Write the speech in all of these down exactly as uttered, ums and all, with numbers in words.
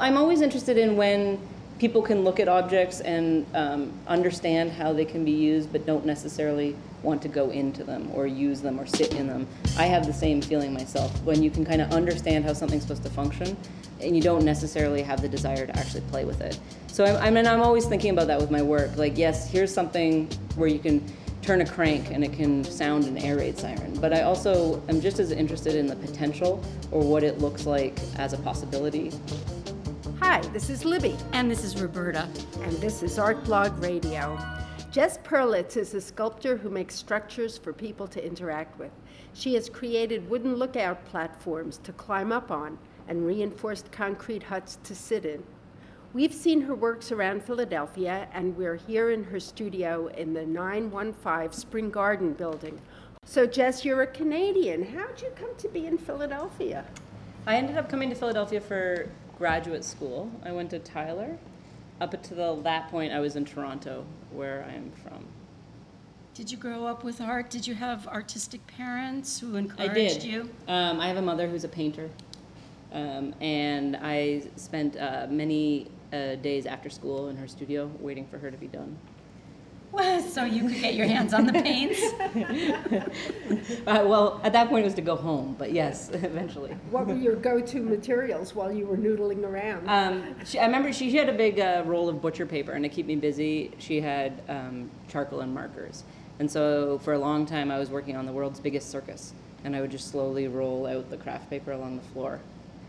I'm always interested in when people can look at objects and um, understand how they can be used, but don't necessarily want to go into them or use them or sit in them. I have the same feeling myself, when you can kind of understand how something's supposed to function and you don't necessarily have the desire to actually play with it. So I'm, I mean, I'm always thinking about that with my work. Like, yes, here's something where you can turn a crank and it can sound an air raid siren, but I also am just as interested in the potential or what it looks like as a possibility. Hi, this is Libby. And this is Roberta. And this is Art Blog Radio. Jess Perlitz is a sculptor who makes structures for people to interact with. She has created wooden lookout platforms to climb up on and reinforced concrete huts to sit in. We've seen her works around Philadelphia, and we're here in her studio in the nine one five Spring Garden building. So Jess, you're a Canadian. How'd you come to be in Philadelphia? I ended up coming to Philadelphia for graduate school. I went to Tyler. Up until that point, I was in Toronto, where I am from. Did you grow up with art? Did you have artistic parents who encouraged you? I did. Um, I have a mother who's a painter, um, and I spent uh, many uh, days after school in her studio waiting for her to be done. Well, so you could get your hands on the paints? uh, well, at that point it was to go home, but yes, eventually. What were your go-to materials while you were noodling around? Um, she, I remember she, she had a big uh, roll of butcher paper, and to keep me busy, she had um, charcoal and markers. And so for a long time I was working on the world's biggest circus, and I would just slowly roll out the craft paper along the floor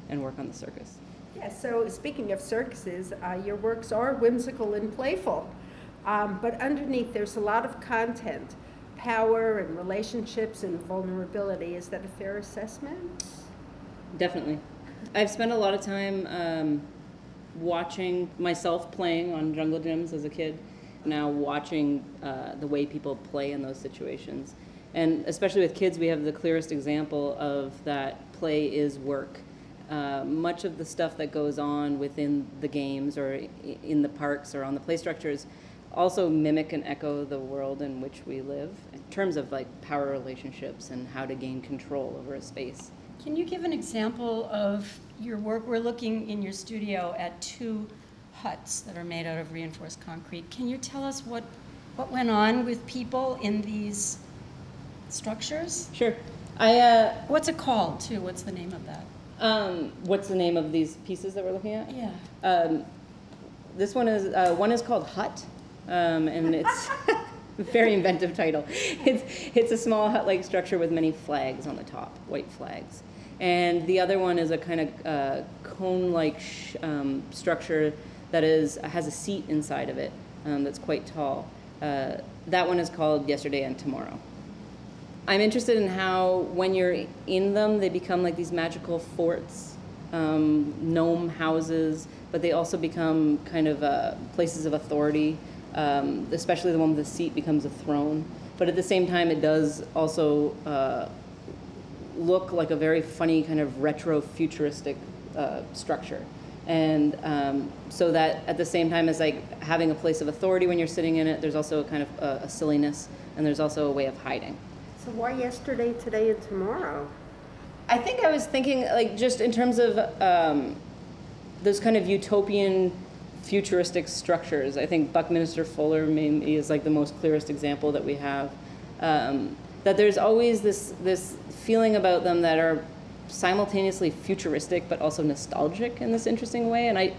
and work on the circus. Yeah, so speaking of circuses, uh, your works are whimsical and playful. Um, but underneath, there's a lot of content, power and relationships and vulnerability. Is that a fair assessment? Definitely. I've spent a lot of time um, watching myself playing on jungle gyms as a kid, now watching uh, the way people play in those situations. And especially with kids, we have the clearest example of that play is work. Uh, much of the stuff that goes on within the games or in the parks or on the play structures also mimic and echo the world in which we live in terms of like power relationships and how to gain control over a space. Can you give an example of your work? We're looking in your studio at two huts that are made out of reinforced concrete. Can you tell us what, what went on with people in these structures? Sure. I. Uh, What's it called, too? What's the name of that? Um, what's the name of these pieces that we're looking at? Yeah. Um, this one is, uh, one is called Hut. Um, and it's a very inventive title. It's it's a small hut-like structure with many flags on the top, white flags. And the other one is a kind of uh, cone-like sh- um, structure that is has a seat inside of it um, that's quite tall. Uh, that one is called Yesterday and Tomorrow. I'm interested in how when you're in them, they become like these magical forts, um, gnome houses, but they also become kind of uh, places of authority. Um, especially the one with the seat becomes a throne, but at the same time it does also uh, look like a very funny kind of retro futuristic uh, structure, and um, so that at the same time as like having a place of authority when you're sitting in it, there's also a kind of a, a silliness, and there's also a way of hiding. So why yesterday, today, and tomorrow? I think I was thinking like just in terms of um, those kind of utopian futuristic structures. I think Buckminster Fuller maybe is like the most clearest example that we have. Um, that there's always this this feeling about them that are simultaneously futuristic but also nostalgic in this interesting way. And I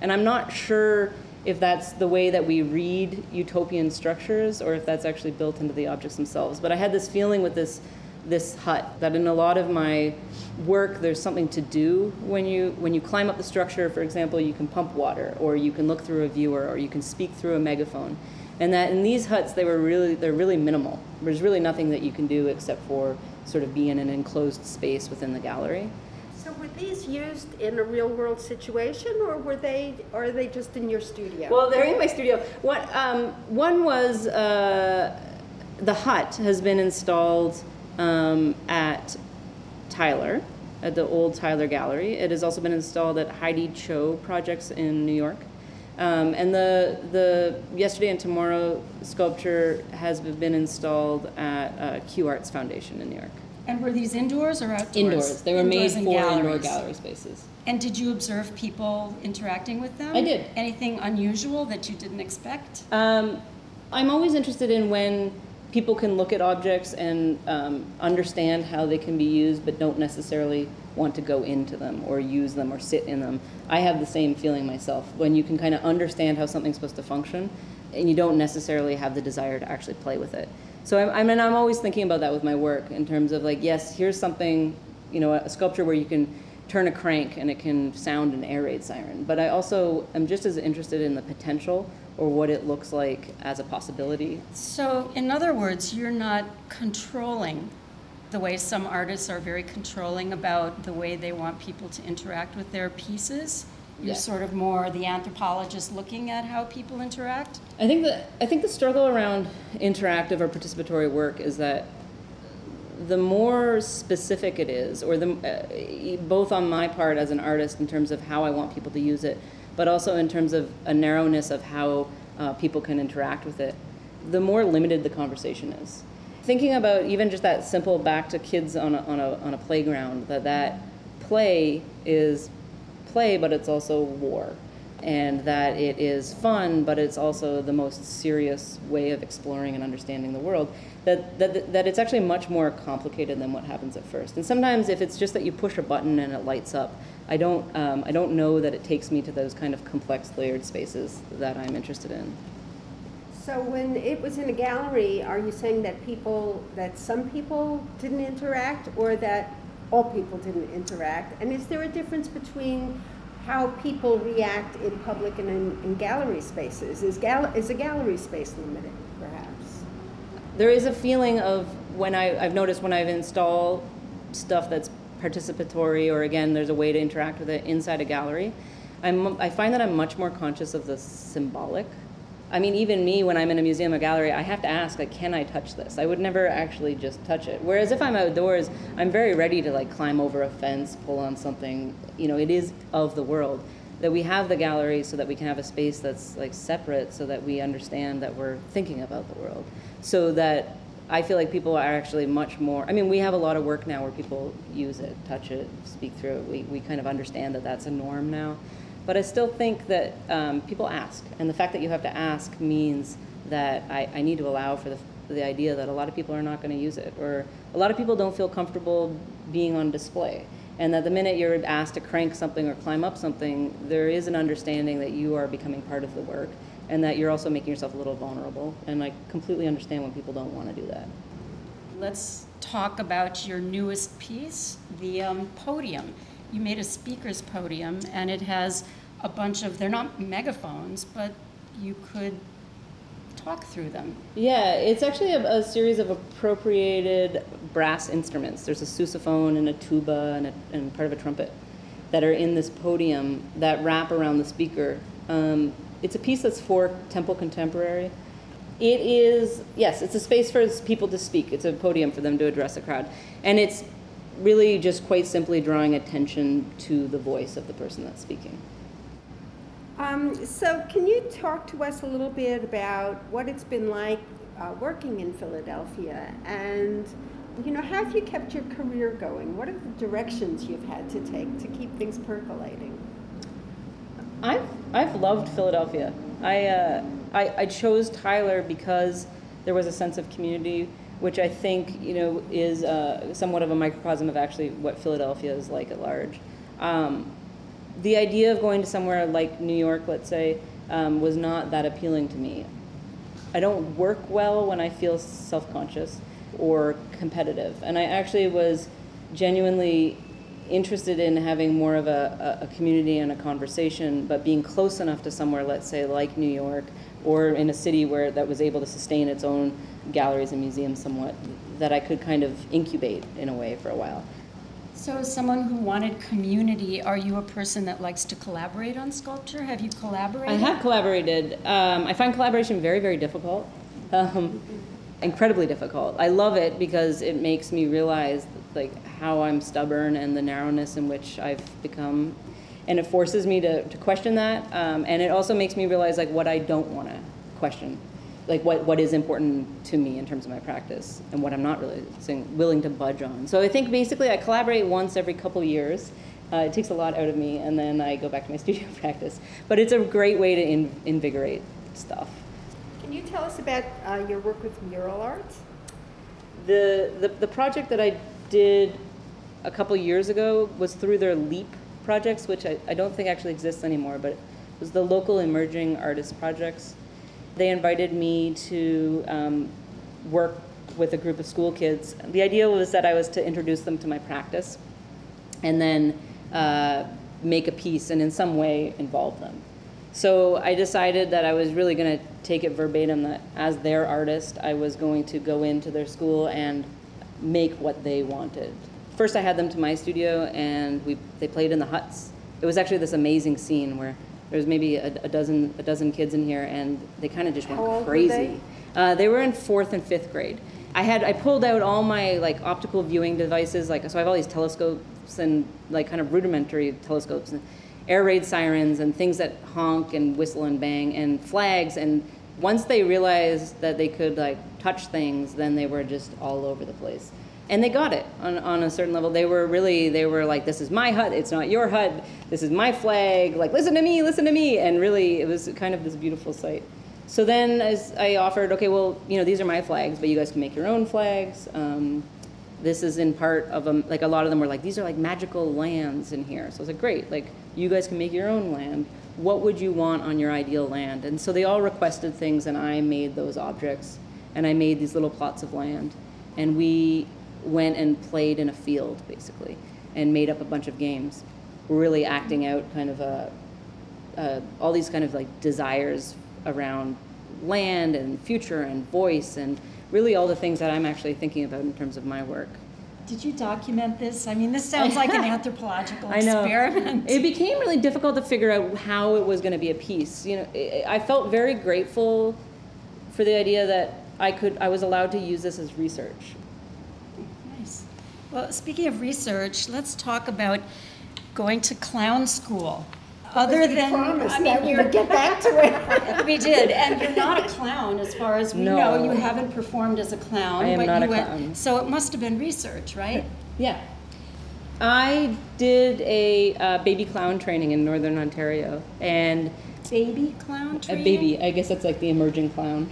and I'm not sure if that's the way that we read utopian structures or if that's actually built into the objects themselves. But I had this feeling with this this hut that in a lot of my work there's something to do when you when you climb up the structure. For example, you can pump water, or you can look through a viewer, or you can speak through a megaphone. And that in these huts they were really they're really minimal. There's really nothing that you can do except for sort of be in an enclosed space within the gallery. So were these used in a real world situation, or were they or are they just in your studio? Well, they're in my studio. What um, one was uh, the hut has been installed Um, at Tyler, at the old Tyler Gallery. It has also been installed at Heidi Cho Projects in New York. Um, and the the Yesterday and Tomorrow sculpture has been installed at uh, Q Arts Foundation in New York. And were these indoors or outdoors? Indoors. They were indoors made for galleries. Indoor gallery spaces. And did you observe people interacting with them? I did. Anything unusual that you didn't expect? Um, I'm always interested in when people can look at objects and um, understand how they can be used, but don't necessarily want to go into them or use them or sit in them. I have the same feeling myself. When you can kind of understand how something's supposed to function, and you don't necessarily have the desire to actually play with it. So I'm, I mean, I'm always thinking about that with my work in terms of like, yes, here's something, you know, a sculpture where you can turn a crank and it can sound an air raid siren. But I also am just as interested in the potential or what it looks like as a possibility. So in other words, you're not controlling the way some artists are very controlling about the way they want people to interact with their pieces. You're yes. sort of more the anthropologist looking at how people interact? I think the, I think the struggle around interactive or participatory work is that the more specific it is, or the uh, both on my part as an artist in terms of how I want people to use it, but also in terms of a narrowness of how uh, people can interact with it, the more limited the conversation is. Thinking about even just that simple back to kids on a, on a, on a playground, that that play is play, but it's also war, and that it is fun, but it's also the most serious way of exploring and understanding the world, that, that that it's actually much more complicated than what happens at first. And sometimes if it's just that you push a button and it lights up, I don't um, I don't know that it takes me to those kind of complex layered spaces that I'm interested in. So when it was in a gallery, are you saying that people, that some people didn't interact, or that all people didn't interact? And is there a difference between how people react in public and in, in gallery spaces? Is, gal- is a gallery space limited, perhaps? There is a feeling of, when I, I've noticed when I've installed stuff that's participatory, or again, there's a way to interact with it inside a gallery, I'm, I find that I'm much more conscious of the symbolic. I mean, even me, when I'm in a museum or gallery, I have to ask, like, can I touch this? I would never actually just touch it. Whereas if I'm outdoors, I'm very ready to, like, climb over a fence, pull on something. You know, it is of the world. That we have the gallery so that we can have a space that's, like, separate so that we understand that we're thinking about the world. So that I feel like people are actually much more... I mean, we have a lot of work now where people use it, touch it, speak through it. We, we kind of understand that that's a norm now. But I still think that um, people ask, and the fact that you have to ask means that I, I need to allow for the, the idea that a lot of people are not going to use it, or a lot of people don't feel comfortable being on display, and that the minute you're asked to crank something or climb up something, there is an understanding that you are becoming part of the work, and that you're also making yourself a little vulnerable, and I completely understand when people don't want to do that. Let's talk about your newest piece, the um, podium. You made a speaker's podium, and it has a bunch of, they're not megaphones, but you could talk through them. Yeah, it's actually a, a series of appropriated brass instruments. There's a sousaphone and a tuba and, a, and part of a trumpet that are in this podium that wrap around the speaker. Um, it's a piece that's for Temple Contemporary. It is, yes, it's a space for people to speak. It's a podium for them to address a crowd. And it's really just quite simply drawing attention to the voice of the person that's speaking. Um, so can you talk to us a little bit about what it's been like uh, working in Philadelphia, and, you know, how have you kept your career going? What are the directions you've had to take to keep things percolating? I've, I've loved Philadelphia. I, uh, I, I chose Tyler because there was a sense of community, which I think, you know, is uh, somewhat of a microcosm of actually what Philadelphia is like at large. Um, the idea of going to somewhere like New York, let's say, um, was not that appealing to me. I don't work well when I feel self-conscious or competitive, and I actually was genuinely interested in having more of a, a community and a conversation, but being close enough to somewhere, let's say, like New York, or in a city where that was able to sustain its own galleries and museums somewhat, that I could kind of incubate in a way for a while. So as someone who wanted community, are you a person that likes to collaborate on sculpture? Have you collaborated? I have collaborated. Um, I find collaboration very, very difficult, um, incredibly difficult. I love it because it makes me realize like how I'm stubborn and the narrowness in which I've become. And it forces me to, to question that. Um, and it also makes me realize like what I don't want to question. like what, what is important to me in terms of my practice and what I'm not really willing to budge on. So I think basically I collaborate once every couple years. Uh, it takes a lot out of me, and then I go back to my studio practice. But it's a great way to in, invigorate stuff. Can you tell us about uh, your work with Mural Arts? The, the the project that I did a couple years ago was through their LEAP projects, which I, I don't think actually exists anymore, but it was the local emerging artist projects. They invited me to um, work with a group of school kids. The idea was that I was to introduce them to my practice and then uh, make a piece and in some way involve them. So I decided that I was really going to take it verbatim, that as their artist, I was going to go into their school and make what they wanted. First I had them to my studio, and we they played in the huts. It was actually this amazing scene where there was maybe a, a dozen a dozen kids in here, and they kind of just went How crazy. Old were they? Uh, they were in fourth and fifth grade. I had I pulled out all my like optical viewing devices, like so I have all these telescopes and like kind of rudimentary telescopes and air raid sirens and things that honk and whistle and bang and flags. And once they realized that they could like touch things, then they were just all over the place. And they got it on, on a certain level. They were really, they were like, this is my hut, it's not your hut, this is my flag, like, listen to me, listen to me. And really, it was kind of this beautiful sight. So then as I offered, okay, well, you know, these are my flags, but you guys can make your own flags. Um, this is in part of, a, like a lot of them were like, these are like magical lands in here. So I was like, great, like you guys can make your own land. What would you want on your ideal land? And so they all requested things, and I made those objects, and I made these little plots of land. And we went and played in a field, basically, and made up a bunch of games, really acting out kind of a, a, all these kind of like desires around land and future and voice and really all the things that I'm actually thinking about in terms of my work. Did you document this? I mean, this sounds like an anthropological I know. experiment. It became really difficult to figure out how it was going to be a piece. You know, it, I felt very grateful for the idea that I could, I was allowed to use this as research. Nice. Well, speaking of research, let's talk about going to clown school. Other than, promised, I mean, you get back to it. We did, and you're not a clown, as far as we no. know. You haven't performed as a clown. I am but not you a went, clown. So it must have been research, right? Yeah. I did a uh, baby clown training in Northern Ontario, and baby clown training. A baby. I guess that's like the emerging clown.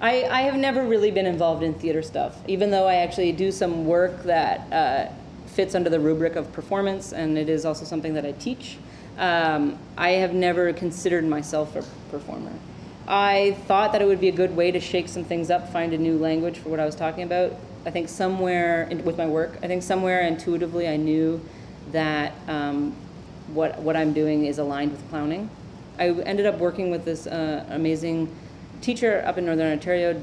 I I have never really been involved in theater stuff, even though I actually do some work that. Uh, fits under the rubric of performance, and it is also something that I teach. Um, I have never considered myself a performer. I thought that it would be a good way to shake some things up, find a new language for what I was talking about. I think somewhere, with my work, I think somewhere intuitively I knew that um, what, what I'm doing is aligned with clowning. I ended up working with this uh, amazing teacher up in Northern Ontario,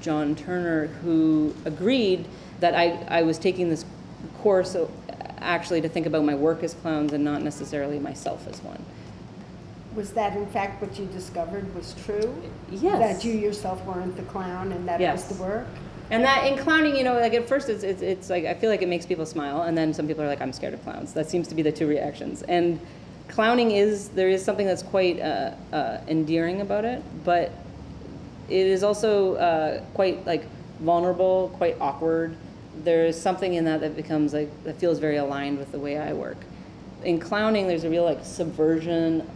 John Turner, who agreed that I, I was taking this course actually to think about my work as clowns and not necessarily myself as one. Was that in fact what you discovered was true? Yes. That you yourself weren't the clown and that yes. it was the work? And that in clowning, you know, like at first it's, it's it's like I feel like it makes people smile, and then some people are like, I'm scared of clowns. That seems to be the two reactions. And clowning is, there is something that's quite uh, uh, endearing about it, but it is also uh, quite like vulnerable, quite awkward. There's something in that that becomes like, that feels very aligned with the way I work. In clowning, there's a real like subversion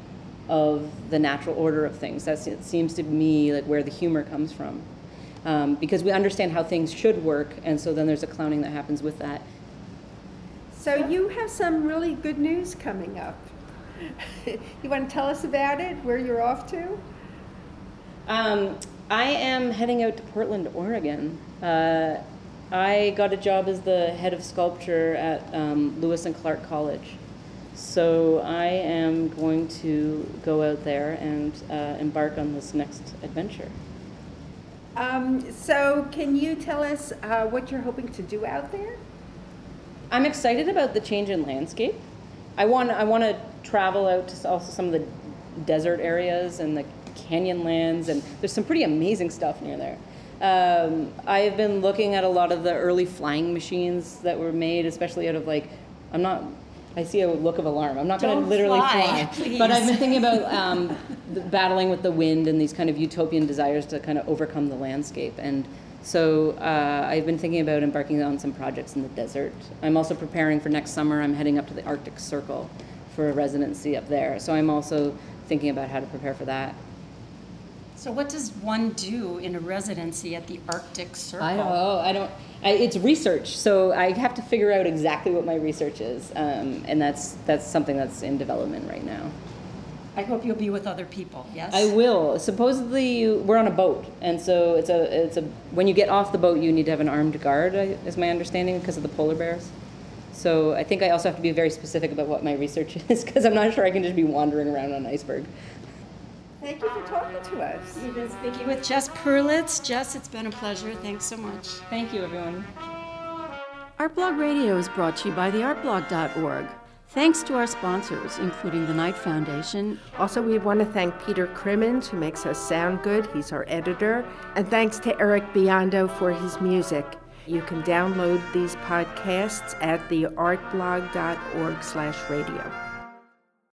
of the natural order of things. That's, it seems to me like where the humor comes from. Um, because we understand how things should work, and so then there's a clowning that happens with that. So you have some really good news coming up. You want to tell us about it, where you're off to? Um, I am heading out to Portland, Oregon. Uh, I got a job as the head of sculpture at um, Lewis and Clark College. So I am going to go out there and uh, embark on this next adventure. Um, so can you tell us uh, what you're hoping to do out there? I'm excited about the change in landscape. I want I want to travel out to also some of the desert areas and the Canyonlands, and there's some pretty amazing stuff near there. Um, I've been looking at a lot of the early flying machines that were made, especially out of like, I'm not, I see a look of alarm. I'm not going to literally fly, fly but I've been thinking about um, the battling with the wind and these kind of utopian desires to kind of overcome the landscape. And so uh, I've been thinking about embarking on some projects in the desert. I'm also preparing for next summer. I'm heading up to the Arctic Circle for a residency up there. So I'm also thinking about how to prepare for that. So what does one do in a residency at the Arctic Circle? I don't know. I don't, I, it's research, so I have to figure out exactly what my research is, um, and that's that's something that's in development right now. I hope you'll be with other people, yes? I will. Supposedly, you, we're on a boat, and so it's a it's a when you get off the boat, you need to have an armed guard, is my understanding, because of the polar bears. So I think I also have to be very specific about what my research is, because I'm not sure I can just be wandering around on an iceberg. Thank you for talking to us. You've been speaking with Jess Perlitz. Jess, it's been a pleasure. Thanks so much. Thank you, everyone. Art Blog Radio is brought to you by the art blog dot org. Thanks to our sponsors, including the Knight Foundation. Also, we want to thank Peter Crimmins, who makes us sound good. He's our editor. And thanks to Eric Biondo for his music. You can download these podcasts at the art blog dot org slash radio.